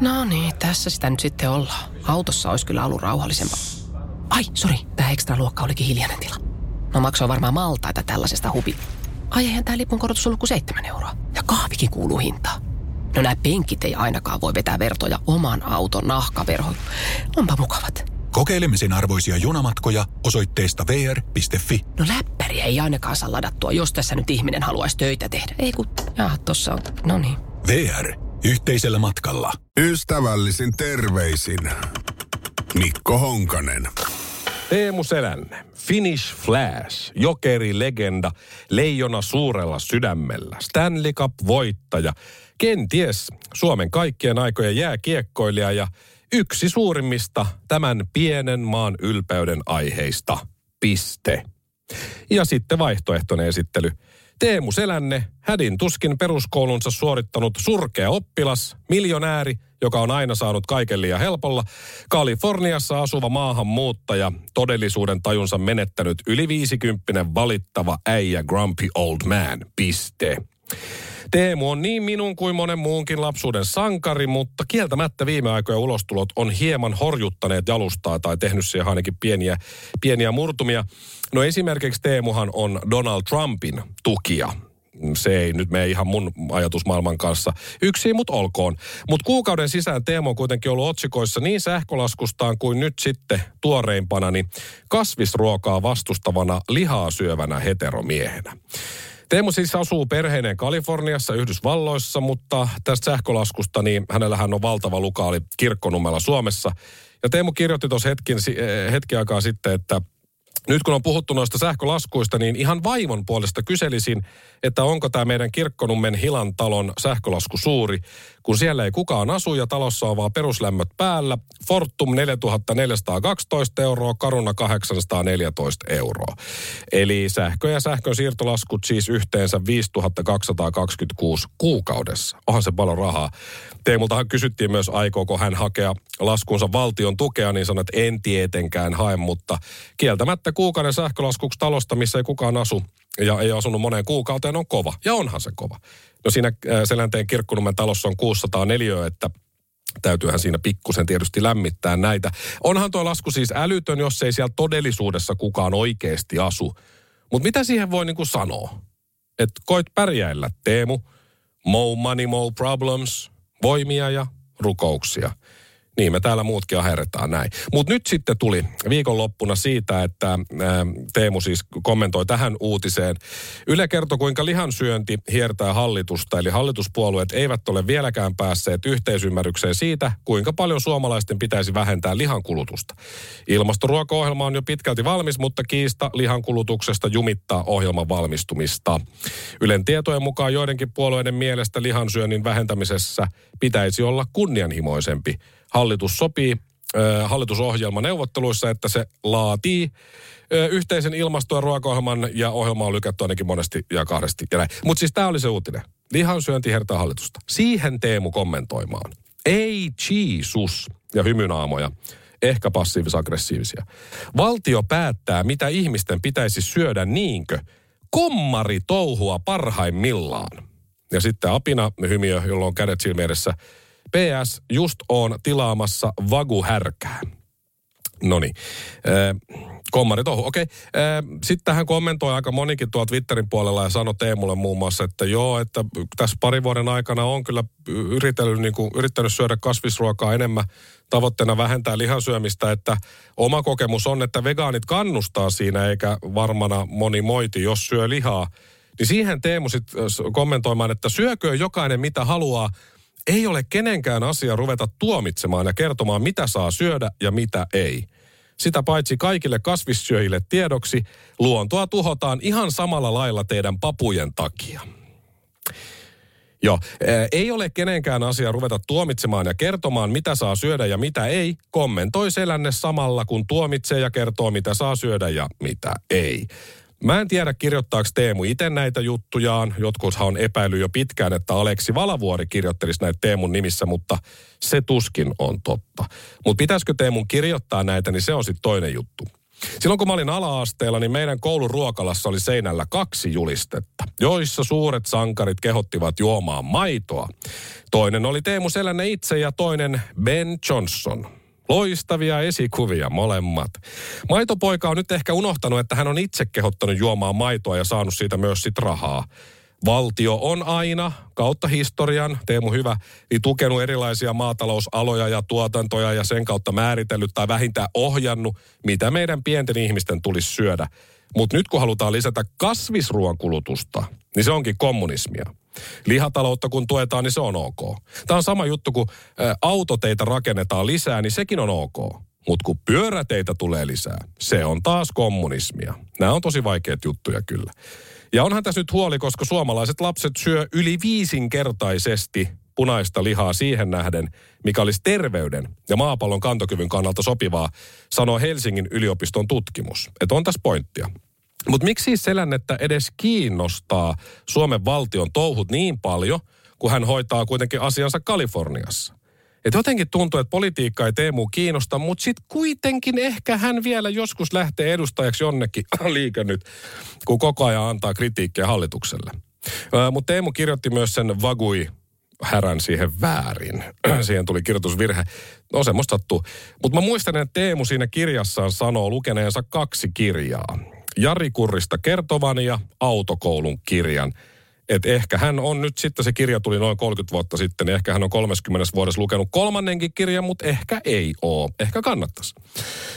No niin, tässä sitä nyt sitten ollaan. Autossa olisi kyllä ollut rauhallisempaa. Ai, sori, tämä ekstraluokka olikin hiljainen tila. No maksoi varmaan maltaita tällaisesta hubi. Ai, eihän tämä lipun korotus ollut kuin 7 euroa. Ja kahvikin kuuluu hintaan. No nämä penkit ei ainakaan voi vetää vertoja oman auton nahkaverhoon. Onpa mukavat. Kokeilemisen arvoisia junamatkoja osoitteesta vr.fi. No läppäriä ei ainakaan saa ladattua, jos tässä nyt ihminen haluaisi töitä tehdä. Ei kun, tossa on, no niin. VR. Yhteisellä matkalla. Ystävällisin terveisin. Mikko Honkanen. Teemu Selänne. Finish Flash. Jokeri legenda. Leijona suurella sydämellä. Stanley Cup-voittaja. Kenties Suomen kaikkien aikojen jääkiekkoilija ja yksi suurimmista tämän pienen maan ylpeyden aiheista. Piste. Ja sitten vaihtoehtoinen esittely. Teemu Selänne, hädin tuskin peruskoulunsa suorittanut surkea oppilas, miljonääri, joka on aina saanut kaiken liian helpolla, Kaliforniassa asuva maahanmuuttaja, todellisuuden tajunsa menettänyt yli 50 valittava äijä grumpy old man, piste. Teemu on niin minun kuin monen muunkin lapsuuden sankari, mutta kieltämättä viime aikojen ulostulot on hieman horjuttaneet jalustaa tai tehnyt siihen ainakin pieniä murtumia. No esimerkiksi Teemuhan on Donald Trumpin tukija. Se ei nyt mene ihan mun ajatusmaailman kanssa yksin, mutta olkoon. Mutta kuukauden sisään Teemu on kuitenkin ollut otsikoissa niin sähkölaskustaan kuin nyt sitten tuoreimpana, niin kasvisruokaa vastustavana lihaa syövänä heteromiehenä. Teemu siis asuu perheineen Kaliforniassa, Yhdysvalloissa, mutta tästä sähkölaskusta niin hänellähän on valtava lukaali Kirkkonummella Suomessa. Ja Teemu kirjoitti tuossa hetki aikaa sitten, että nyt kun on puhuttu noista sähkölaskuista, niin ihan vaimon puolesta kyselisin, että onko tämä meidän Kirkkonummen Hilan talon sähkölasku suuri, kun siellä ei kukaan asu ja talossa on vaan peruslämmöt päällä. Fortum 4412 euroa, Karuna 814 euroa. Eli sähkö- ja sähkön siirtolaskut siis yhteensä 5226 kuukaudessa. Onhan se paljon rahaa. Teemultahan kysyttiin myös, aikooko hän hakea laskunsa valtion tukea, niin sanoi, että en tietenkään hae, mutta kieltämättä kuukauden sähkölaskuksi talosta, missä ei kukaan asu ja ei asunut moneen kuukauteen, on kova. Ja onhan se kova. No siinä Selänteen Kirkkonummen talossa on 604, että täytyyhän siinä pikkusen tietysti lämmittää näitä. Onhan tuo lasku siis älytön, jos ei siellä todellisuudessa kukaan oikeasti asu. Mutta mitä siihen voi niinku sanoa? Että koit pärjäillä, Teemu. Mo money, mo problems. Voimia ja rukouksia. Niin, me täällä muutkin aherretaan näin. Mutta nyt sitten tuli viikonloppuna siitä, että Teemu siis kommentoi tähän uutiseen. Yle kertoi, kuinka lihansyönti hiertää hallitusta, eli hallituspuolueet eivät ole vieläkään päässeet yhteisymmärrykseen siitä, kuinka paljon suomalaisten pitäisi vähentää lihankulutusta. Ilmastoruokaohjelma on jo pitkälti valmis, mutta kiista lihankulutuksesta jumittaa ohjelman valmistumista. Ylen tietojen mukaan joidenkin puolueiden mielestä lihansyönnin vähentämisessä pitäisi olla kunnianhimoisempi. Hallitus sopii hallitusohjelmaneuvotteluissa, että se laatii yhteisen ilmasto- ja ruokaohjelman, ja ohjelma on lykätty ainakin monesti ja kahdesti ja näin. Mutta siis tämä oli se uutinen. Lihansyönti hertaa hallitusta. Siihen Teemu kommentoimaan. Ei Jesus ja hymynaamoja. Ehkä passiivis-aggressiivisia. Valtio päättää, mitä ihmisten pitäisi syödä, niinkö? Kommari touhua parhaimmillaan. Ja sitten apina hymiö, jolla on kädet silmiedessä. PS, just on tilaamassa vaguhärkää. Noniin. Kommari tohu, okei. Sitten tähän kommentoi aika monikin tuolla Twitterin puolella ja sanoi Teemulle muun muassa, että joo, että tässä parin vuoden aikana on kyllä yrittänyt syödä kasvisruokaa enemmän tavoitteena vähentää lihansyömistä, että oma kokemus on, että vegaanit kannustaa siinä eikä varmana moni moiti, jos syö lihaa. Niin siihen Teemu sitten kommentoimaan, että syököön jokainen mitä haluaa. Ei ole kenenkään asia ruveta tuomitsemaan ja kertomaan, mitä saa syödä ja mitä ei. Sitä paitsi kaikille kasvissyöjille tiedoksi, luontoa tuhotaan ihan samalla lailla teidän papujen takia. Joo, ei ole kenenkään asia ruveta tuomitsemaan ja kertomaan, mitä saa syödä ja mitä ei. Kommentoi Selänne samalla, kun tuomitsee ja kertoo, mitä saa syödä ja mitä ei. Mä en tiedä, kirjoittaako Teemu itse näitä juttujaan. Jotkuthan on epäillyt jo pitkään, että Aleksi Valavuori kirjoittelisi näitä Teemun nimissä, mutta se tuskin on totta. Mutta pitäisikö Teemun kirjoittaa näitä, niin se on sitten toinen juttu. Silloin kun mä olin ala-asteella, niin meidän koulun ruokalassa oli seinällä 2 julistetta, joissa suuret sankarit kehottivat juomaan maitoa. Toinen oli Teemu Selänne itse ja toinen Ben Johnson. Loistavia esikuvia molemmat. Maitopoika on nyt ehkä unohtanut, että hän on itse kehottanut juomaan maitoa ja saanut siitä myös sit rahaa. Valtio on aina, kautta historian, Teemu hyvä, niin tukenut erilaisia maatalousaloja ja tuotantoja ja sen kautta määritellyt tai vähintään ohjannut, mitä meidän pienten ihmisten tulisi syödä. Mutta nyt kun halutaan lisätä kasvisruoan kulutusta, niin se onkin kommunismia. Lihataloutta kun tuetaan, niin se on ok. Tämä on sama juttu, kun autoteitä rakennetaan lisää, niin sekin on ok. Mutta kun pyöräteitä tulee lisää, se on taas kommunismia. Nämä on tosi vaikeat juttuja kyllä. Ja onhan tässä nyt huoli, koska suomalaiset lapset syö yli 5-kertaisesti punaista lihaa siihen nähden, mikä olisi terveyden ja maapallon kantokyvyn kannalta sopivaa, sanoo Helsingin yliopiston tutkimus. Että on tässä pointtia. Mutta miksi siis Selännettä edes kiinnostaa Suomen valtion touhut niin paljon, kun hän hoitaa kuitenkin asiansa Kaliforniassa? Et jotenkin tuntuu, että politiikka ei Teemu kiinnosta, mutta sitten kuitenkin ehkä hän vielä joskus lähtee edustajaksi jonnekin liikä nyt, kun koko ajan antaa kritiikkiä hallitukselle. Mutta Teemu kirjoitti myös sen Vagui-härän siihen väärin. Siihen tuli kirjoitusvirhe. No semmoista sattuu. Mutta mä muistan, että Teemu siinä kirjassaan sanoo lukeneensa 2 kirjaa. Jari Kurrista kertovan ja autokoulun kirjan. Että ehkä hän on nyt sitten, se kirja tuli noin 30 vuotta sitten, niin ehkä hän on 30 vuodessa lukenut 3. kirjan, mutta ehkä ei ole. Ehkä kannattaisi.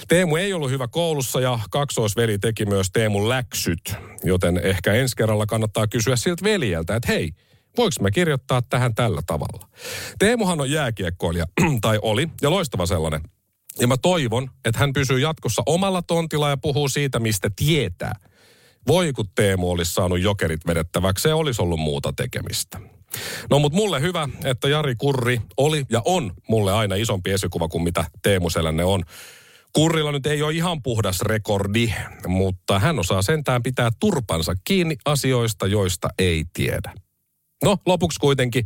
Teemu ei ollut hyvä koulussa ja kaksoisveli teki myös Teemun läksyt, joten ehkä ensi kerralla kannattaa kysyä siltä veljeltä, että hei, voinko mä kirjoittaa tähän tällä tavalla? Teemuhan on jääkiekkoilija, tai oli, ja loistava sellainen. Ja mä toivon, että hän pysyy jatkossa omalla tontilla ja puhuu siitä, mistä tietää. Voi kun Teemu olisi saanut jokerit vedettäväksi, se olisi ollut muuta tekemistä. No mutta mulle hyvä, että Jari Kurri oli ja on mulle aina isompi esikuva kuin mitä Teemu Selänne on. Kurrilla nyt ei ole ihan puhdas rekordi, mutta hän osaa sentään pitää turpansa kiinni asioista, joista ei tiedä. No lopuksi kuitenkin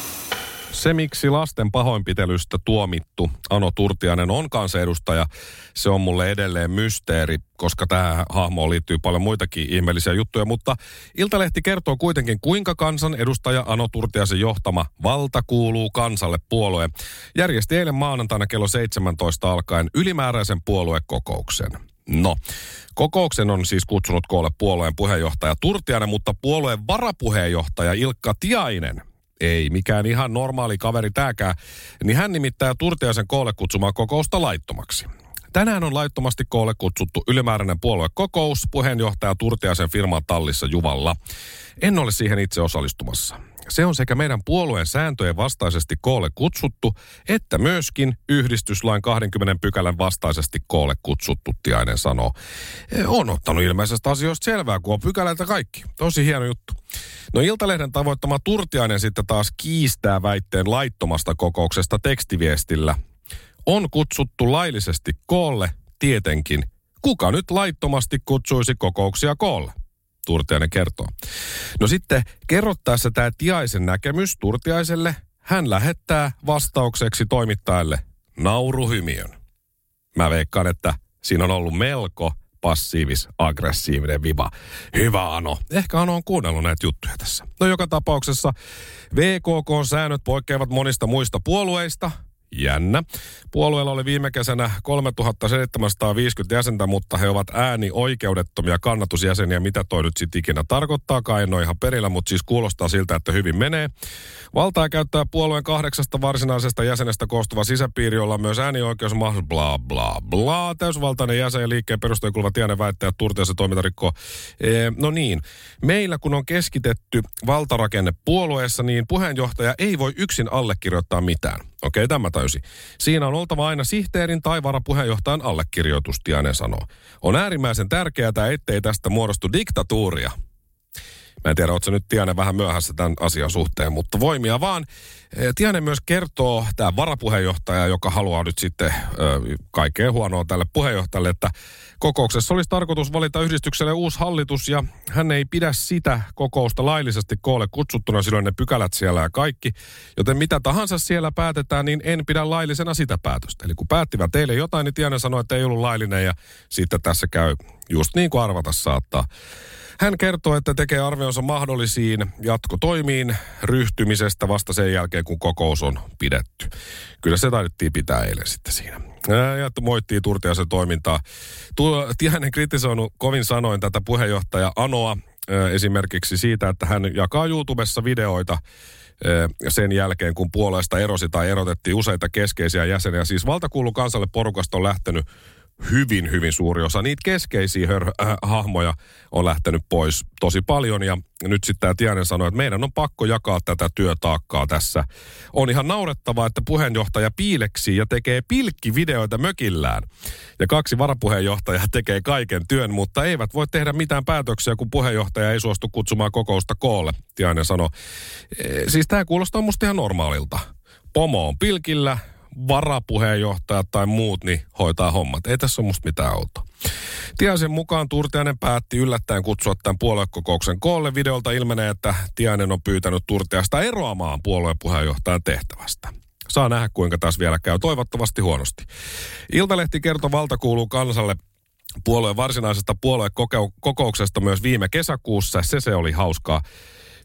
Se, miksi lasten pahoinpitelystä tuomittu Ano Turtiainen on kansanedustaja, se on mulle edelleen mysteeri, koska tähän hahmoon liittyy paljon muitakin ihmeellisiä juttuja, mutta Iltalehti kertoo kuitenkin, kuinka kansanedustaja Ano Turtiaisen johtama Valta kuuluu kansalle -puolue järjesti eilen maanantaina kello 17 alkaen ylimääräisen puoluekokouksen. No, kokouksen on siis kutsunut koolle puolueen puheenjohtaja Turtiainen, mutta puolueen varapuheenjohtaja Ilkka Tiainen, ei mikään ihan normaali kaveri tääkään, niin hän nimittää Turtiaisen koolle kutsumaan kokousta laittomaksi. Tänään on laittomasti koolle kutsuttu ylimääräinen puoluekokous puheenjohtaja Turtiaisen firman tallissa Juvalla. En ole siihen itse osallistumassa. Se on sekä meidän puolueen sääntöjen vastaisesti koolle kutsuttu, että myöskin yhdistyslain 20 pykälän vastaisesti koolle kutsuttu, Tiainen sanoo. On ottanut ilmeisesti asioista selvää, kun on pykälältä kaikki. Tosi hieno juttu. No Iltalehden tavoittama Turtiainen sitten taas kiistää väitteen laittomasta kokouksesta tekstiviestillä. On kutsuttu laillisesti koolle, tietenkin. Kuka nyt laittomasti kutsuisi kokouksia koolle? Turtiainen kertoo. No sitten kerrottaessa tämä Tiaisen näkemys Turtiaiselle, hän lähettää vastaukseksi toimittajalle nauruhymiön. Mä veikkaan, että siinä on ollut melko passiivis-aggressiivinen viva. Hyvä Ano. Ehkä Ano on kuunnellut näitä juttuja tässä. No joka tapauksessa VKK-säännöt poikkeavat monista muista puolueista. Jännä. Puolueella oli viime kesänä 3750 jäsentä, mutta he ovat äänioikeudettomia kannatusjäseniä. Mitä toi nyt sitten ikinä tarkoittaakaan, en ole ihan perillä, mutta siis kuulostaa siltä, että hyvin menee. Valtaa käyttää puolueen 8 varsinaisesta jäsenestä koostuva sisäpiiri, jolla on myös äänioikeus, bla bla bla. Täysvaltainen jäsen ja liikkeen perustojen kuuluva Tiainen väittää, että Turtiaisen toimintarikko. No niin, meillä kun on keskitetty valtarakenne puolueessa, niin puheenjohtaja ei voi yksin allekirjoittaa mitään. Okei, tämä täysi. Siinä on oltava aina sihteerin tai varapuheenjohtajan allekirjoitus, Tiainen sanoo. On äärimmäisen tärkeää, ettei tästä muodostu diktatuuria. Mä en tiedä, ootko nyt Tiainen vähän myöhässä tämän asian suhteen, mutta voimia vaan. Tiainen myös kertoo, tämä varapuheenjohtaja, joka haluaa nyt sitten kaikkea huonoa tälle puheenjohtajalle, että kokouksessa olisi tarkoitus valita yhdistykselle uusi hallitus ja hän ei pidä sitä kokousta laillisesti koolle kutsuttuna, silloin ne pykälät siellä ja kaikki. Joten mitä tahansa siellä päätetään, niin en pidä laillisena sitä päätöstä. Eli kun päättivät teille jotain, niin Tiainen sanoi, että ei ollut laillinen ja sitten tässä käy just niin kuin arvata saattaa. Hän kertoo, että tekee arvionsa mahdollisiin jatkotoimiin ryhtymisestä vasta sen jälkeen, kun kokous on pidetty. Kyllä se taidettiin pitää eilen sitten siinä. Ja moittii Turtiaisen toimintaa. Tiainen kritisoinut kovin sanoin tätä puheenjohtaja Anoa esimerkiksi siitä, että hän jakaa YouTubessa videoita sen jälkeen, kun puolueesta erosi tai erotettiin useita keskeisiä jäseniä. Siis Valta kuuluu kansalle -porukasta on lähtenyt hyvin, hyvin suuri osa. Niitä keskeisiä hahmoja on lähtenyt pois tosi paljon ja nyt sitten tämä Tiainen sanoi, että meidän on pakko jakaa tätä työtaakkaa tässä. On ihan naurettavaa, että puheenjohtaja piileksii ja tekee pilkkivideoita mökillään. Ja kaksi varapuheenjohtajaa tekee kaiken työn, mutta eivät voi tehdä mitään päätöksiä, kun puheenjohtaja ei suostu kutsumaan kokousta koolle, Tiainen sanoi. Siis tämä kuulostaa musta ihan normaalilta. Pomo on pilkillä. Varapuheenjohtajat tai muut, niin hoitaa hommat. Ei tässä ole musta mitään outoa. Tiaisen mukaan Turtiainen päätti yllättäen kutsua tämän puoluekokouksen koolle. Videolta ilmenee, että Tiainen on pyytänyt Turtiasta eroamaan puoluepuheenjohtajan tehtävästä. Saa nähdä, kuinka taas vielä käy. Toivottavasti huonosti. Iltalehti kertoi Valta kuuluu kansalle -puolueen varsinaisesta puoluekokouksesta myös viime kesäkuussa. Se oli hauskaa.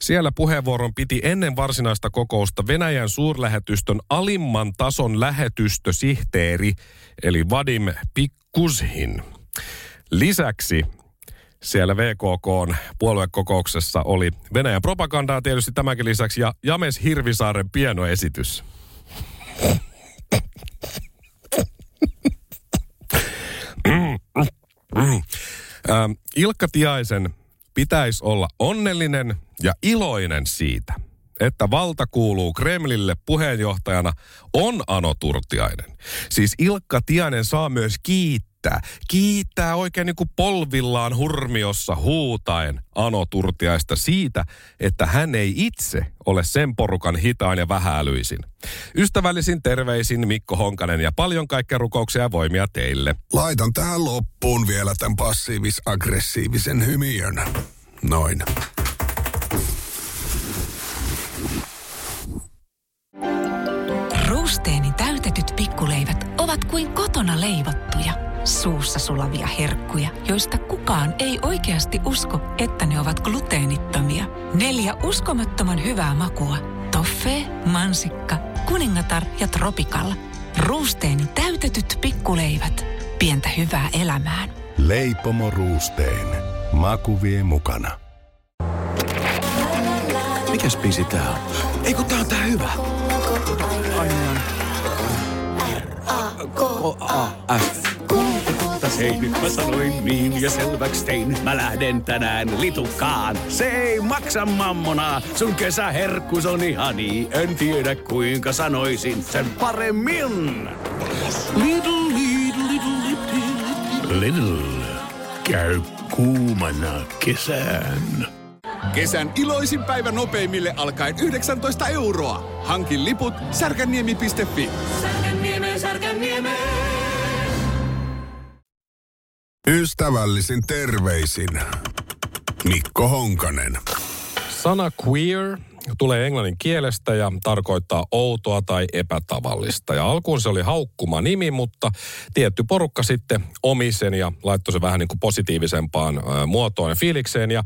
Siellä puheenvuoron piti ennen varsinaista kokousta Venäjän suurlähetystön alimman tason lähetystösihteeri, eli Vadim Pikkushin. Lisäksi siellä VKK:n puoluekokouksessa oli Venäjän propagandaa tietysti tämänkin lisäksi ja James Hirvisaaren pianoesitys. Ilkka Tiaisen pitäisi olla onnellinen ja iloinen siitä, että Valta kuuluu Kremlille -puheenjohtajana on Ano Turtiainen. Siis Ilkka Tiainen saa myös kiittää. Kiittää oikein niin kuin polvillaan hurmiossa huutaen Ano Turtiaista siitä, että hän ei itse ole sen porukan hitaan ja vähälyisin. Ystävällisin terveisin Mikko Honkanen ja paljon kaikkea rukouksia ja voimia teille. Laitan tähän loppuun vielä tämän passiivis-aggressiivisen hymiön. Noin. Rosteenin täytetyt pikkuleivät ovat kuin kotona leivottuja, suussa sulavia herkkuja, joista kukaan ei oikeasti usko, että ne ovat gluteenittomia. 4 uskomattoman hyvää makua, toffee, mansikka, kuningatar ja tropikalla. Rosteenin täytetyt pikkuleivät, pientä hyvää elämään. Leipomo Roosteen, maku vie mukana. Mikäs biisi tää on? Eiku tää on tää hyvä. R-A-K-A-F. Kulkutas hei, nyt mä sanoin niin ja selväks tein. Mä lähden tänään litukaan. Se ei maksa mammonaa. Sun kesäherkkus on ihani. En tiedä kuinka sanoisin sen paremmin. Lidl, Lidl, Lidl, Lidl. Lidl. Käy kuumana kesään. Kesän iloisin päivä nopeimille alkaen 19 €. Hankin liput särkänniemi.fi. Särkänniemi, Särkänniemi. Ystävällisin terveisin Mikko Honkanen. Sana queer tulee englannin kielestä ja tarkoittaa outoa tai epätavallista. Ja alkuun se oli haukkuma nimi, mutta tietty porukka sitten omi sen ja laittoi se vähän niin kuin positiivisempaan muotoon ja fiilikseen. Ja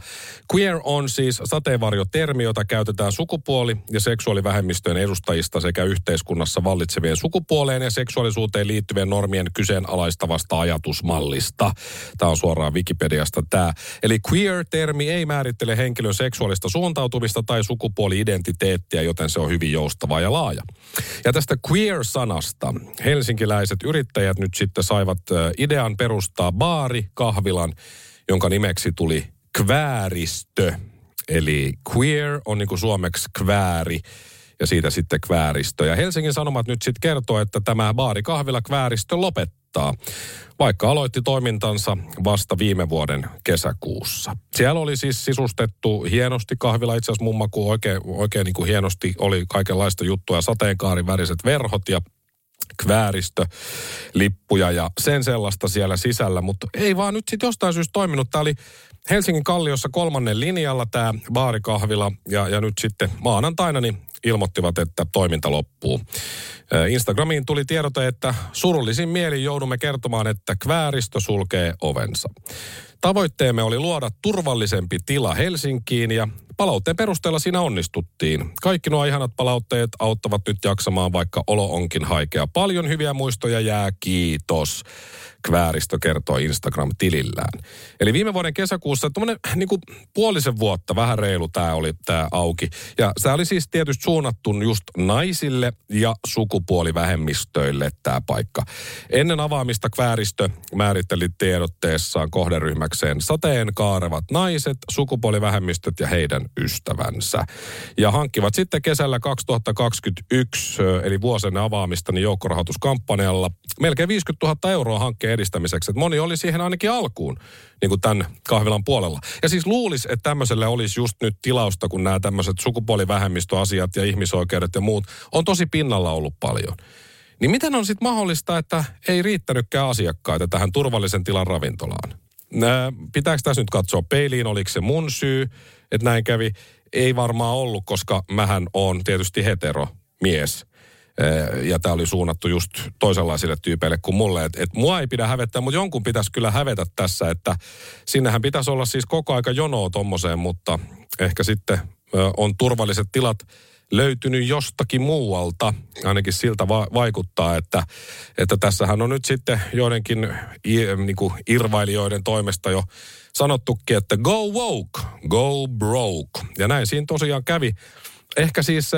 queer on siis sateenvarjotermi, jota käytetään sukupuoli- ja seksuaalivähemmistöjen edustajista sekä yhteiskunnassa vallitsevien sukupuoleen ja seksuaalisuuteen liittyvien normien kyseenalaistavasta ajatusmallista. Tämä on suoraan Wikipediasta tämä. Eli queer-termi ei määrittele henkilön seksuaalista suuntautumista tai sukupuolta identiteettiä, joten se on hyvin joustava ja laaja. Ja tästä queer-sanasta helsinkiläiset yrittäjät nyt sitten saivat idean perustaa baari, kahvilan, jonka nimeksi tuli Kvääristö. Eli queer on niin kuin suomeksi kvääri. ja siitä sitten Kvääristö. Ja Helsingin Sanomat nyt sitten kertoo, että tämä baarikahvila Kvääristö lopettaa, vaikka aloitti toimintansa vasta viime vuoden kesäkuussa. Siellä oli siis sisustettu hienosti kahvila, itse asiassa mummaku oikein niin kuin hienosti oli kaikenlaista juttua, sateenkaariväriset verhot ja Kvääristö, lippuja ja sen sellaista siellä sisällä, mutta ei vaan nyt sitten jostain syystä toiminut. Tämä oli Helsingin Kalliossa 3. linjalla tämä baarikahvila ja nyt sitten maanantaina niin ilmoittivat, että toiminta loppuu. Instagramiin tuli tiedote, että surullisin mielin joudumme kertomaan, että Kvääristö sulkee ovensa. Tavoitteemme oli luoda turvallisempi tila Helsinkiin ja palautteen perusteella siinä onnistuttiin. Kaikki nuo ihanat palautteet auttavat nyt jaksamaan, vaikka olo onkin haikea. Paljon hyviä muistoja jää, kiitos. Kvääristö kertoo Instagram-tilillään. Eli viime vuoden kesäkuussa tuommoinen puolisen vuotta, vähän reilu tämä oli tämä auki. Ja se oli siis tietysti suunnattu just naisille ja sukupuolivähemmistöille tämä paikka. Ennen avaamista Kvääristö määritteli tiedotteessaan kohderyhmäkseen sateenkaarevat naiset, sukupuolivähemmistöt ja heidän ystävänsä. Ja hankkivat sitten kesällä 2021, eli vuosien avaamista, niin joukkorahoituskampanjalla melkein 50 000 euroa hankkeen edistämiseksi. Että moni oli siihen ainakin alkuun, niin kuin tämän kahvilan puolella. Ja siis luulisi, että tämmöiselle olisi just nyt tilausta, kun nämä tämmöiset sukupuolivähemmistöasiat ja ihmisoikeudet ja muut on tosi pinnalla ollut paljon. Niin miten on sitten mahdollista, että ei riittänytkään asiakkaita tähän turvallisen tilan ravintolaan? Pitääkö tässä nyt katsoa peiliin, oliko se mun syy, että näin kävi? Ei varmaan ollut, koska mähän on tietysti heteromies. Ja tämä oli suunnattu just toisenlaisille tyypeille kuin mulle. Että mua ei pidä hävettää, mutta jonkun pitäisi kyllä hävetä tässä, että sinnehän pitäisi olla siis koko aika jonoa tommoseen, mutta ehkä sitten on turvalliset tilat löytynyt jostakin muualta, ainakin siltä vaikuttaa, että tässähän on nyt sitten joidenkin irvailijoiden toimesta jo sanottukin, että go woke, go broke. Ja näin siinä tosiaan kävi. Ehkä siis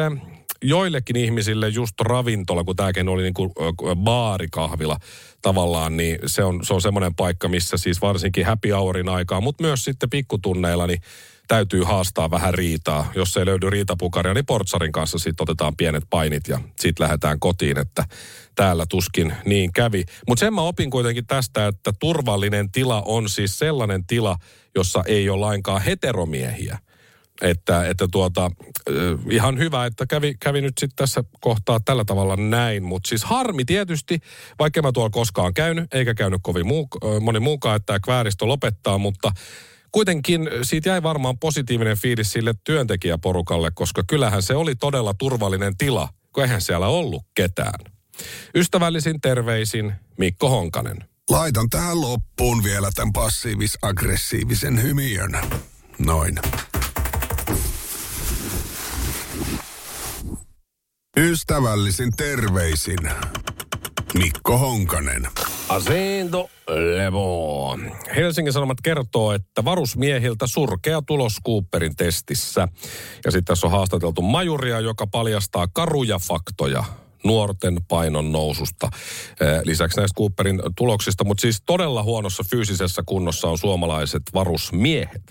joillekin ihmisille just ravintola, kun tämäkin oli niin kuin baarikahvila tavallaan, niin se on semmoinen paikka, missä siis varsinkin happy hourin aikaa, mutta myös sitten pikkutunneilla, niin täytyy haastaa vähän riitaa. Jos ei löydy riitapukaria, niin portsarin kanssa sitten otetaan pienet painit ja sitten lähdetään kotiin, että täällä tuskin niin kävi. Mutta sen mä opin kuitenkin tästä, että turvallinen tila on siis sellainen tila, jossa ei ole lainkaan heteromiehiä. Että ihan hyvä, että kävi nyt sitten tässä kohtaa tällä tavalla näin, mutta siis harmi tietysti, vaikka mä tuolla koskaan käynyt, eikä käynyt kovin moni muukaan, että tämä Kvääristö lopettaa, mutta kuitenkin siitä jäi varmaan positiivinen fiilis sille työntekijäporukalle, koska kyllähän se oli todella turvallinen tila, kun eihän siellä ollut ketään. Ystävällisin terveisin Mikko Honkanen. Laitan tähän loppuun vielä tämän passiivis-aggressiivisen hymiön. Noin. Ystävällisin terveisin Mikko Honkanen. Asento levo. Helsingin Sanomat kertoo, että varusmiehiltä surkea tulos Cooperin testissä. Ja sitten tässä on haastateltu majuria, joka paljastaa karuja faktoja nuorten painon noususta. Lisäksi näistä Cooperin tuloksista, mutta siis todella huonossa fyysisessä kunnossa on suomalaiset varusmiehet.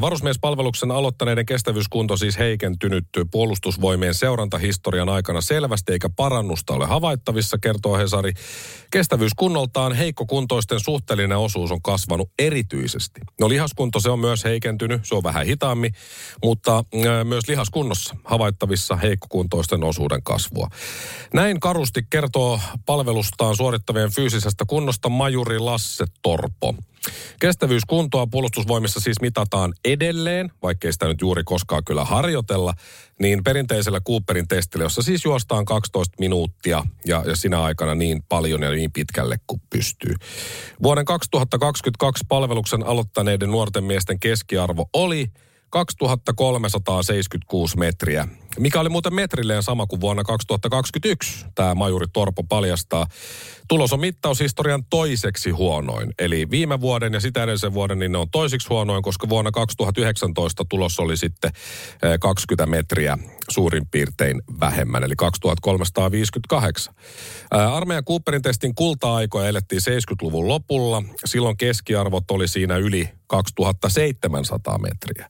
Varusmiespalveluksen aloittaneiden kestävyyskunto siis heikentynyt puolustusvoimien seurantahistorian aikana selvästi, eikä parannusta ole havaittavissa, kertoo Hesari. Kestävyyskunnoltaan heikkokuntoisten suhteellinen osuus on kasvanut erityisesti. No lihaskunto se on myös heikentynyt, se on vähän hitaammin, mutta myös lihaskunnossa havaittavissa heikkokuntoisten osuuden kasvua. Näin karusti kertoo palvelustaan suorittavien fyysisestä kunnosta majuri Lasse Torpo. Kestävyyskuntoa puolustusvoimissa siis mitataan edelleen, vaikkei sitä nyt juuri koskaan kyllä harjoitella, niin perinteisellä Cooperin testillä, jossa siis juostaan 12 minuuttia ja sinä aikana niin paljon ja niin pitkälle kuin pystyy. Vuoden 2022 palveluksen aloittaneiden nuorten miesten keskiarvo oli 2376 metriä, mikä oli muuten metrilleen sama kuin vuonna 2021. Tämä majuri Torpo paljastaa. Tulos on mittaushistorian toiseksi huonoin. Eli viime vuoden ja sitä edellisen vuoden niin ne on toiseksi huonoin, koska vuonna 2019 tulos oli sitten 20 metriä suurin piirtein vähemmän, eli 2358. Armeijan Cooperin testin kulta-aikoja elettiin 70-luvun lopulla. Silloin keskiarvot oli siinä yli 2700 metriä.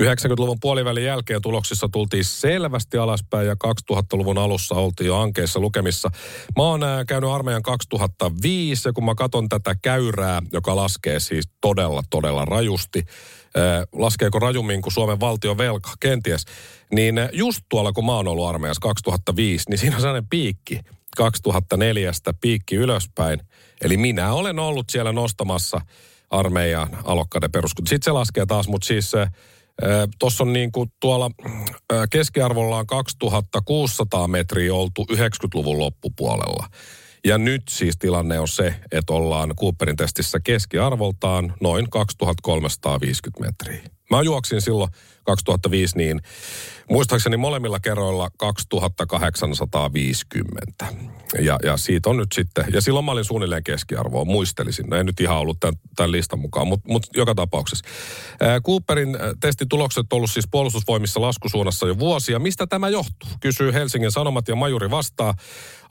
90-luvun puolivälin jälkeen tuloksissa tultiin selvästi alaspäin ja 2000-luvun alussa oltiin jo ankeissa lukemissa. Mä oon käynyt armeijan 2005 ja kun mä katson tätä käyrää, joka laskee siis todella, todella rajusti, laskeeko rajummin kuin Suomen valtion velka, kenties, niin just tuolla kun mä oon ollut armeijassa 2005, niin siinä on sellainen piikki 2004 piikki ylöspäin. Eli minä olen ollut siellä nostamassa armeijan alokkaiden peruskunta. Sitten se laskee taas, mutta siis tuossa on niin kuin tuolla keskiarvollaan 2600 metriä oltu 90-luvun loppupuolella. Ja nyt siis tilanne on se, että ollaan Cooperin testissä keskiarvoltaan noin 2350 metriä. Mä juoksin silloin 2005 niin muistaakseni molemmilla kerroilla 2850. Ja siitä on nyt sitten, ja silloin mä olin suunnilleen keskiarvoa, muistelisin. No ei nyt ihan ollut tämän listan mukaan, mutta joka tapauksessa. Cooperin testitulokset on ollut siis puolustusvoimissa laskusuunnassa jo vuosia. Mistä tämä johtuu? Kysyy Helsingin Sanomat ja Majuri vastaa.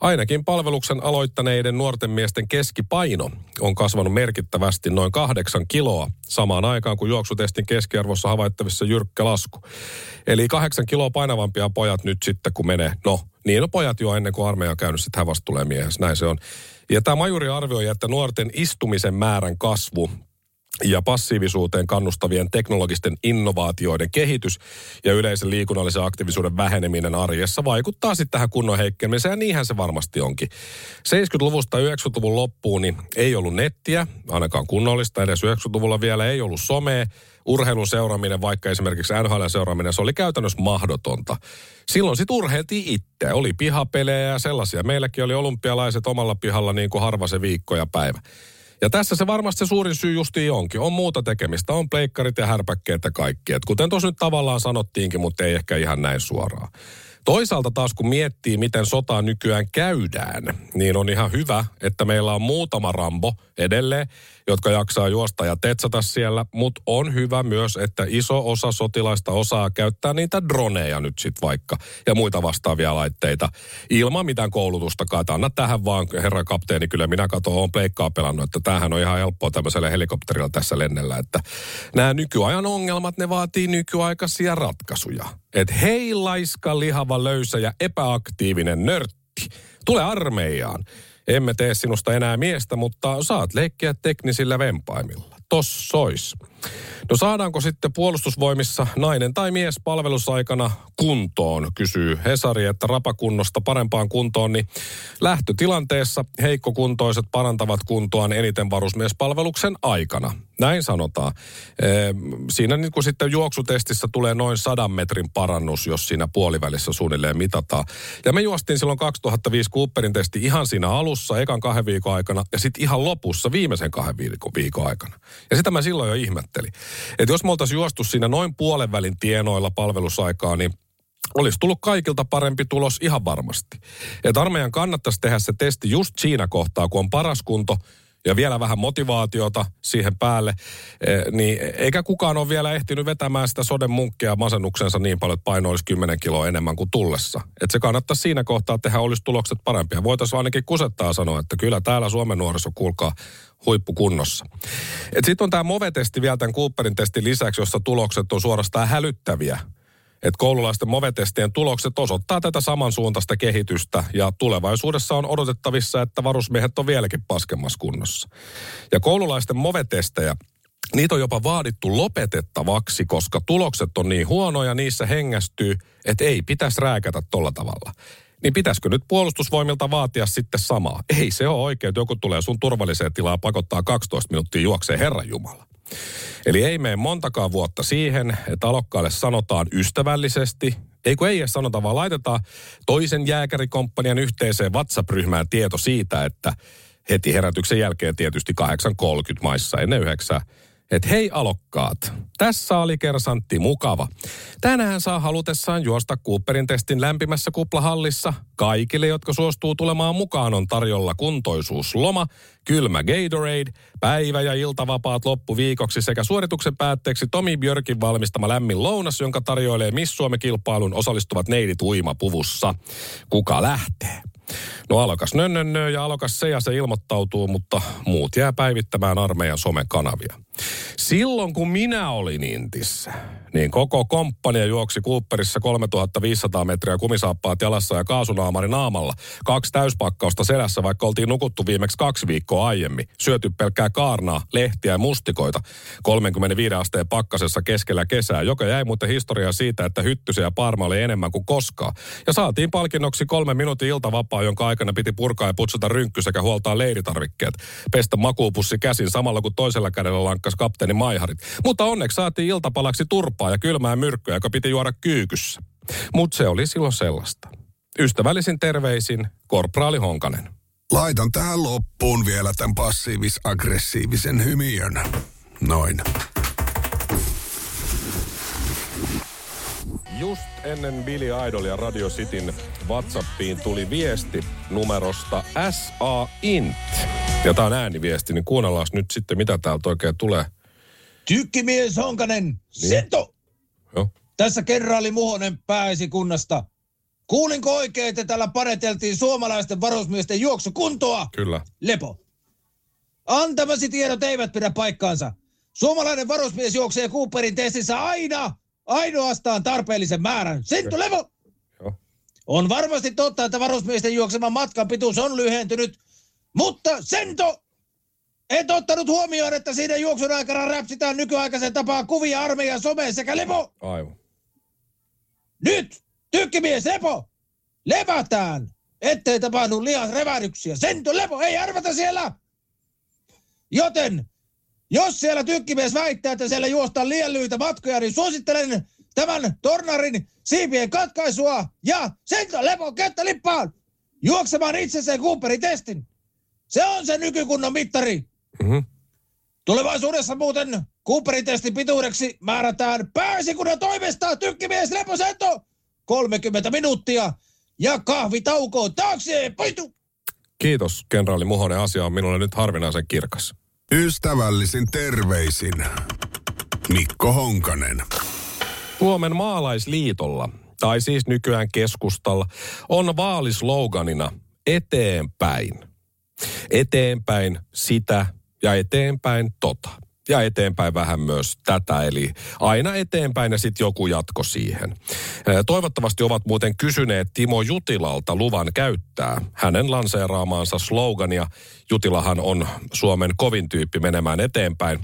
Ainakin palveluksen aloittaneiden nuorten miesten keskipaino on kasvanut merkittävästi noin 8 kiloa samaan aikaan, kun juoksutestin keskiarvossa havaittavissa jyrkkä lasku. Eli 8 kiloa painavampia pojat nyt sitten, kun menee. No, niin on pojat jo ennen kuin armeija on käynyt, sitten hän vasta tulee miehessä. Näin se on. Ja tämä Majuri arvioi, että nuorten istumisen määrän kasvu ja passiivisuuteen kannustavien teknologisten innovaatioiden kehitys ja yleisen liikunnallisen aktiivisuuden väheneminen arjessa vaikuttaa sitten tähän kunnon heikkenemiseen, ja niinhän se varmasti onkin. 70-luvusta 90-luvun loppuun niin ei ollut nettiä, ainakaan kunnollista, edes 90-luvulla vielä ei ollut somea. Urheilun seuraaminen, vaikka esimerkiksi NHL:n seuraaminen, se oli käytännössä mahdotonta. Silloin sitten urheiltiin itse, oli pihapelejä ja sellaisia. Meilläkin oli olympialaiset omalla pihalla niin kuin harva se viikko ja päivä. Ja tässä se varmasti se suurin syy justiin onkin. On muuta tekemistä, on pleikkarit ja härpäkkeet ja kaikki. Et kuten tuossa nyt tavallaan sanottiinkin, mutta ei ehkä ihan näin suoraan. Toisaalta taas kun miettii, miten sotaa nykyään käydään, niin on ihan hyvä, että meillä on muutama Rambo edelleen, jotka jaksaa juosta ja tetsata siellä. Mutta on hyvä myös, että iso osa sotilaista osaa käyttää niitä droneja nyt sitten vaikka ja muita vastaavia laitteita ilman mitään koulutustakaan. Että anna tähän vaan, herra kapteeni, kyllä minä katson, olen pleikkaa pelannut, että tämähän on ihan helppoa tämmöisellä helikopterilla tässä lennellä. Että nämä nykyajan ongelmat, ne vaatii nykyaikaisia ratkaisuja. Että hei laiska, lihava, löysä ja epäaktiivinen nörtti, tule armeijaan. Emme tee sinusta enää miestä, mutta saat leikkiä teknisillä vempaimilla. Tossois. No saadaanko sitten puolustusvoimissa nainen tai mies palvelusaikana kuntoon, kysyy Hesari, että rapakunnosta parempaan kuntoon, niin lähtötilanteessa heikkokuntoiset parantavat kuntoaan eniten varusmiespalveluksen aikana. Näin sanotaan. Siinä niin kun sitten juoksutestissä tulee noin 100 metrin parannus, jos siinä puolivälissä suunnilleen mitataan. Ja me juostiin silloin 2005 Cooperin testi ihan siinä alussa, ekan 2 viikon aikana, ja sitten ihan lopussa viimeisen 2 viikon aikana. Ja sitä mä silloin jo ihmettelin. Että jos me oltaisiin juostu siinä noin puolen välin tienoilla palvelusaikaa, niin olisi tullut kaikilta parempi tulos ihan varmasti. Että armeijan kannattaisi tehdä se testi just siinä kohtaa, kun on paras kunto, ja vielä vähän motivaatiota siihen päälle, niin eikä kukaan ole vielä ehtinyt vetämään sitä soden munkkia masennuksensa niin paljon, että paino olisi 10 kiloa enemmän kuin tullessa. Että se kannattaisi siinä kohtaa tehdä, olisi tulokset parempia. Voitaisiin ainakin kusettaa sanoa, että kyllä täällä Suomen nuoriso, kuulkaa, huippukunnossa. Sitten on tämä MOVE-testi vielä tämän Cooperin testin lisäksi, jossa tulokset on suorastaan hälyttäviä. Että koululaisten MOVE-testien tulokset osoittaa tätä samansuuntaista kehitystä ja tulevaisuudessa on odotettavissa, että varusmiehet on vieläkin paskemmassa kunnossa. Ja koululaisten MOVE-testejä, niitä on jopa vaadittu lopetettavaksi, koska tulokset on niin huonoja, niissä hengästyy, että ei pitäisi rääkätä tolla tavalla. Niin pitäisikö nyt puolustusvoimilta vaatia sitten samaa? Ei se ole oikein, että joku tulee sun turvalliseen tilaan, pakottaa 12 minuuttia juokseen, herranjumala. Eli ei mene montakaan vuotta siihen, että alokkaille sanotaan ystävällisesti, ei kun ei edes sanota, vaan laitetaan toisen jääkärikomppanian yhteiseen WhatsApp-ryhmään tieto siitä, että heti herätyksen jälkeen tietysti 8.30 maissa ennen 9, että hei alokkaat, tässä oli kersantti mukava. Tänään saa halutessaan juosta Cooperin testin lämpimässä kuplahallissa. Kaikille, jotka suostuu tulemaan mukaan, on tarjolla kuntoisuusloma, kylmä Gatorade, päivä- ja iltavapaat loppuviikoksi sekä suorituksen päätteeksi Tomi Björkin valmistama lämmin lounas, jonka tarjoilee Miss Suomi-kilpailuun osallistuvat neidit uimapuvussa. Kuka lähtee? No alokas nönnönnö ja alokas se ja se ilmoittautuu, mutta muut jää päivittämään armeijan somekanavia. Silloin kun minä olin Intissä, niin koko komppania juoksi Cooperissa 3500 metriä kumisaappaat jalassa ja kaasunaamari naamalla. 2 täyspakkausta selässä, vaikka oltiin nukuttu viimeksi 2 viikkoa aiemmin. Syöty pelkkää kaarnaa, lehtiä ja mustikoita. 35 asteen pakkasessa keskellä kesää, joka jäi muuten historiaa siitä, että hyttysiä ja parma oli enemmän kuin koskaan. Ja saatiin palkinnoksi 3 minuutin iltavapaa, jonka aikana piti purkaa ja putsata rynkky sekä huoltaa leiritarvikkeet. Pestä makuupussi käsin samalla kuin toisella kädellä lankkas kapteeni maiharit. Mutta onneksi saatiin iltapalaksi turpaa ja kylmää myrkkyä, joka piti juoda kyykyssä. Mutta se oli silloin sellaista. Ystävällisin terveisin, korporaali Honkanen. Laitan tähän loppuun vielä tämän passiivis-aggressiivisen hymiön. Noin. Just ennen Billy Idolia Radio Cityn WhatsAppiin tuli viesti numerosta SAINT. Ja tää on ääniviesti, niin kuunnellaan nyt sitten, mitä täältä oikein tulee. Tykkimies Honkanen, Sento! Niin. Tässä kerraali Muhonen pääesikunnasta. Kuulinko oikein, että täällä pareteltiin suomalaisten varusmiesten juoksukuntoa? Kyllä. Lepo. Antamasi tiedot eivät pidä paikkaansa. Suomalainen varusmies juoksee Cooperin testissä ainoastaan tarpeellisen määrän. Sento, lepo! Joo. On varmasti totta, että varusmiesten juokseman matkan pituus on lyhentynyt, mutta Sento! Et ottanut huomioon, että siinä juoksun aikana räpsitään nykyaikaisen tapaan kuvia armeijan someen sekä lepo. Aivan. Nyt, tykkimies, lepo. Levätään, ettei tapahdu liian revähdyksiä. Sento, lepo, ei arvata siellä. Joten, jos siellä tykkimies väittää, että siellä juostaan liian lyhyitä matkoja, niin suosittelen tämän tornarin siipien katkaisua. Ja Sento, lepo, kättä lippaan. Juoksemaan itsensä Cooperin testin. Se on se nykykunnan mittari. Mm-hmm. Tulevaisuudessa muuten Cooperin testin pituudeksi määrätään pääesikunnan toimesta tykkimies Leposento 30 minuuttia ja kahvitauko taakse poistu. Kiitos, kenraali Muhonen. Asia on minulle nyt harvinaisen kirkas. Ystävällisin terveisin, Mikko Honkanen. Suomen maalaisliitolla, tai siis nykyään Keskustalla, on vaalisloganina eteenpäin. Eteenpäin sitä ja eteenpäin tota. Ja eteenpäin vähän myös tätä, eli aina eteenpäin ja sitten joku jatko siihen. Toivottavasti ovat muuten kysyneet Timo Jutilalta luvan käyttää hänen lanseeraamaansa slogania. Jutilahan on Suomen kovin tyyppi menemään eteenpäin.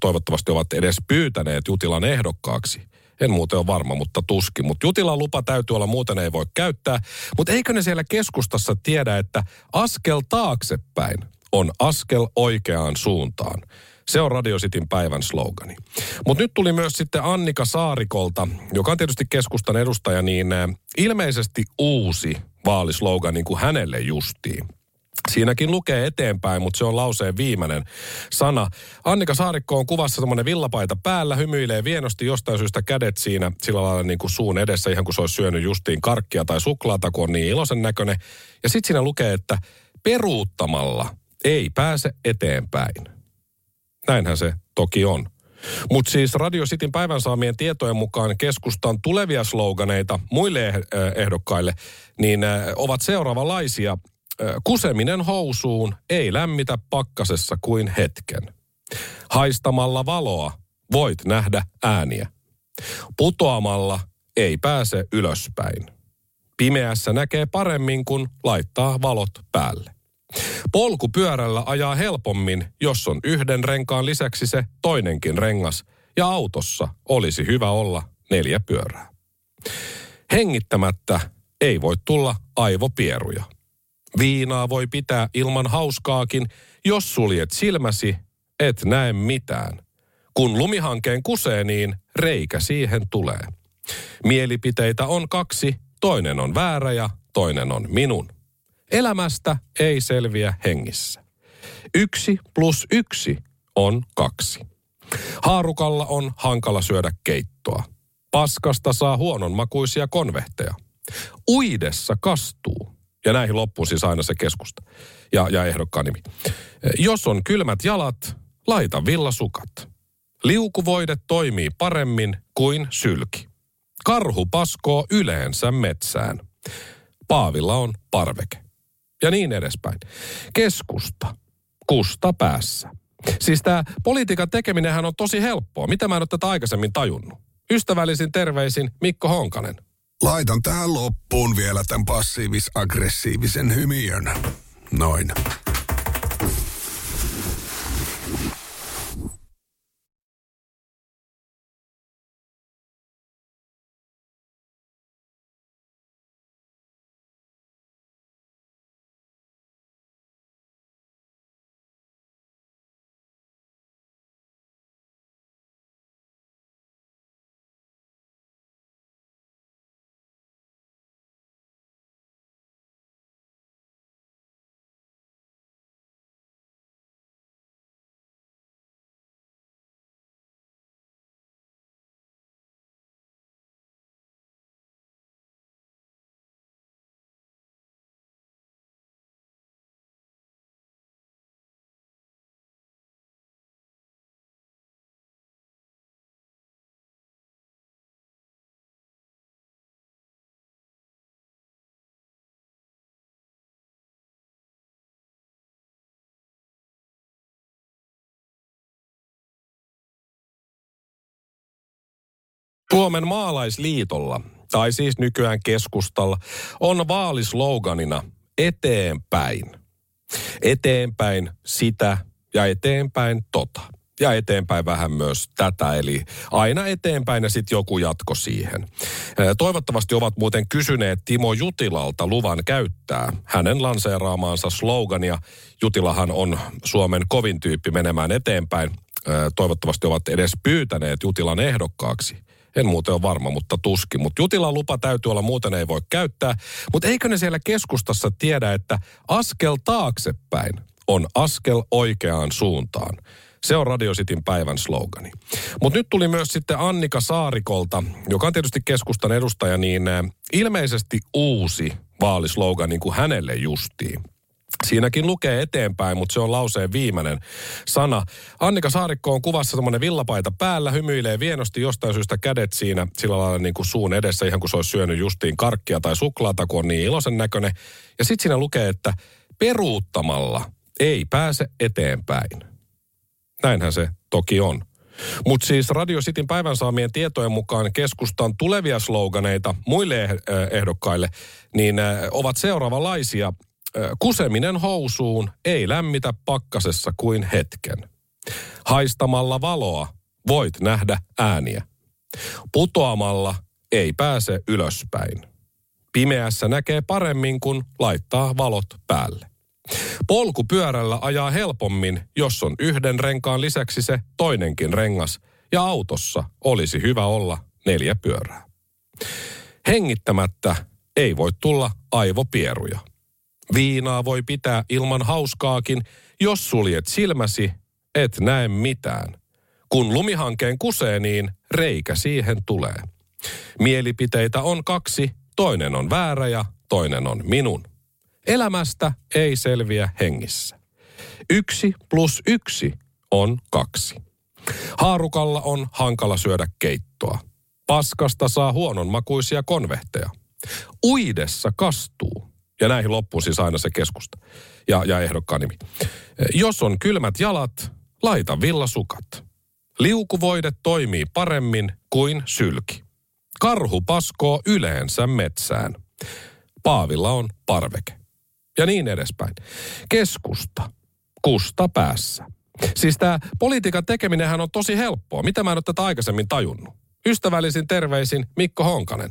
Toivottavasti ovat edes pyytäneet Jutilan ehdokkaaksi. En muuten ole varma, mutta tuskin. Mutta Jutilan lupa täytyy olla, muuten ei voi käyttää. Mutta eikö ne siellä Keskustassa tiedä, että askel taaksepäin on askel oikeaan suuntaan. Se on Radio Cityn päivän slogani. Mutta nyt tuli myös sitten Annika Saarikolta, joka on tietysti Keskustan edustaja, niin ilmeisesti uusi vaalislogan niin kuin hänelle justiin. Siinäkin lukee eteenpäin, mutta se on lauseen viimeinen sana. Annika Saarikko on kuvassa semmoinen villapaita päällä, hymyilee vienosti jostain syystä kädet siinä sillä lailla niin kuin suun edessä, ihan kuin se olisi syönyt justiin karkkia tai suklaata, kun on niin iloisen näköinen. Ja sitten siinä lukee, että peruuttamalla ei pääse eteenpäin. Näinhän se toki on. Mutta siis Radio Cityn päivän saamien tietojen mukaan Keskustan tulevia sloganeita muille ehdokkaille, niin ovat seuraavanlaisia. Kuseminen housuun ei lämmitä pakkasessa kuin hetken. Haistamalla valoa voit nähdä ääniä. Putoamalla ei pääse ylöspäin. Pimeässä näkee paremmin, kun laittaa valot päälle. Polkupyörällä ajaa helpommin, jos on yhden renkaan lisäksi se toinenkin rengas. Ja autossa olisi hyvä olla 4 pyörää. Hengittämättä ei voi tulla aivopieruja. Viinaa voi pitää ilman hauskaakin, jos suljet silmäsi, et näe mitään. Kun lumihankeen kusee, niin reikä siihen tulee. Mielipiteitä on 2, toinen on väärä ja toinen on minun. Elämästä ei selviä hengissä. 1 + 1 on 2. Haarukalla on hankala syödä keittoa. Paskasta saa huononmakuisia konvehteja. Uidessa kastuu. Ja näihin loppuun siis aina se Keskusta ja ehdokkaan nimi. Jos on kylmät jalat, laita villasukat. Liukuvoide toimii paremmin kuin sylki. Karhu paskoo yleensä metsään. Paavilla on parveke. Ja niin edespäin. Keskusta. Kusta päässä. Siis tämä politiikan tekeminenhän on tosi helppoa. Mitä mä en ole tätä aikaisemmin tajunnut? Ystävällisin terveisin Mikko Honkanen. Laitan tähän loppuun vielä tämän passiivis-aggressiivisen hymiön. Noin. Suomen maalaisliitolla, tai siis nykyään Keskustalla, on vaalisloganina eteenpäin. Eteenpäin sitä ja eteenpäin tota. Ja eteenpäin vähän myös tätä, eli aina eteenpäin ja sitten joku jatko siihen. Toivottavasti ovat muuten kysyneet Timo Jutilalta luvan käyttää hänen lanseeraamaansa slogania. Jutilahan on Suomen kovin tyyppi menemään eteenpäin. Toivottavasti ovat edes pyytäneet Jutilan ehdokkaaksi. En muuten ole varma, mutta tuskin. Mutta Jutilan lupa täytyy olla, muuten ei voi käyttää. Mutta eikö ne siellä Keskustassa tiedä, että askel taaksepäin on askel oikeaan suuntaan. Se on Radio Cityn päivän slogani. Mutta nyt tuli myös sitten Annika Saarikolta, joka on tietysti Keskustan edustaja, niin ilmeisesti uusi vaalislogan niin kuin hänelle justiin. Siinäkin lukee eteenpäin, mutta se on lauseen viimeinen sana. Annika Saarikko on kuvassa semmoinen villapaita päällä, hymyilee vienosti jostain syystä, kädet siinä sillä lailla niin kuin suun edessä, ihan kuin se olisi syönyt justiin karkkia tai suklaata, kun on niin iloisen näköinen. Ja sitten siinä lukee, että peruuttamalla ei pääse eteenpäin. Näinhän se toki on. Mutta siis Radio Cityn päivän saamien tietojen mukaan Keskustan tulevia sloganeita muille ehdokkaille, niin ovat seuraavanlaisia. Kuseminen housuun ei lämmitä pakkasessa kuin hetken. Haistamalla valoa voit nähdä ääniä. Putoamalla ei pääse ylöspäin. Pimeässä näkee paremmin, kun laittaa valot päälle. Polkupyörällä ajaa helpommin, jos on yhden renkaan lisäksi se toinenkin rengas. Ja autossa olisi hyvä olla 4 pyörää. Hengittämättä ei voi tulla aivopieruja. Viinaa voi pitää ilman hauskaakin, jos suljet silmäsi, et näe mitään. Kun lumihankeen kusee, niin reikä siihen tulee. Mielipiteitä on 2, toinen on väärä ja toinen on minun. Elämästä ei selviä hengissä. 1 + 1 on 2. Haarukalla on hankala syödä keittoa. Paskasta saa huononmakuisia konvehteja. Uidessa kastuu. Ja näihin loppuu siis aina se Keskusta ja ehdokkaan nimi. Jos on kylmät jalat, laita villasukat. Liukuvoide toimii paremmin kuin sylki. Karhu paskoo yleensä metsään. Paavilla on parveke. Ja niin edespäin. Keskusta. Kusta päässä. Siis tämä politiikan tekeminenhän on tosi helppoa. Mitä mä en ole tätä aikaisemmin tajunnut? Ystävällisin terveisin Mikko Honkanen.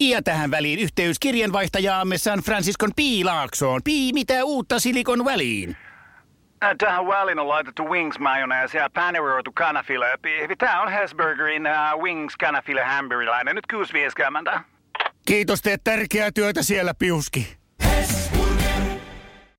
Ja tähän väliin yhteys kirjanvaihtajaamme San Franciscon P. Laaksoon. P, mitä uutta Silikon väliin? Tähän väliin on laitettu Wings-majoneesia ja paneroitu kanafilla. Tämä on Hesburgerin Wings-Canafilla hamburilainen. Nyt 6.50. Kiitos, teet tärkeää työtä siellä, Piuski.